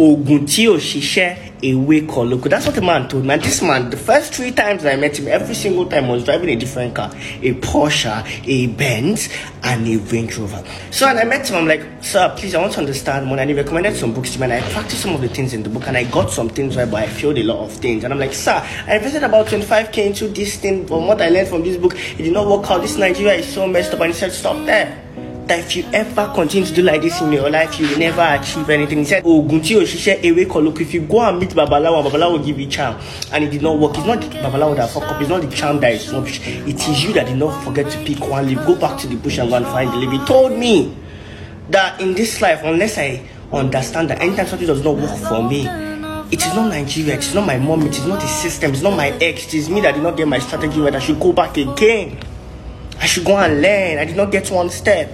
Ogun tí ò ṣiṣẹ́, ewé kọ́ lóko. That's what the man told me. And this man, the first three times that I met him, every single time I was driving a different car, a Porsche, a Benz, and a Range Rover. So and I met him, I'm like, sir, please, I want to understand more. And he recommended some books to me, and I practiced some of the things in the book, and I got some things right, but I failed a lot of things. And I'm like, sir, I invested about 25K into this thing, from what I learned from this book, it did not work out. This Nigeria is so messed up. And he said, stop there. That if you ever continue to do like this in your life, you will never achieve anything. He said, Ogun tí ò ṣiṣẹ́, ewé kọ́ lóko. If you go and meet Babalawo, Babalawo will give you charm. And it did not work. It's not Babalawo that fuck up. It's not the charm that is rubbish. It is you that did not forget to pick one leaf. Go back to the bush and go and find the leaf. He told me that in this life, unless I understand that anytime something does not work for me, it is not Nigeria, it is not my mom, it is not the system, it is not my ex, it is me that did not get my strategy right. I should go back again. I should go and learn. I did not get one step.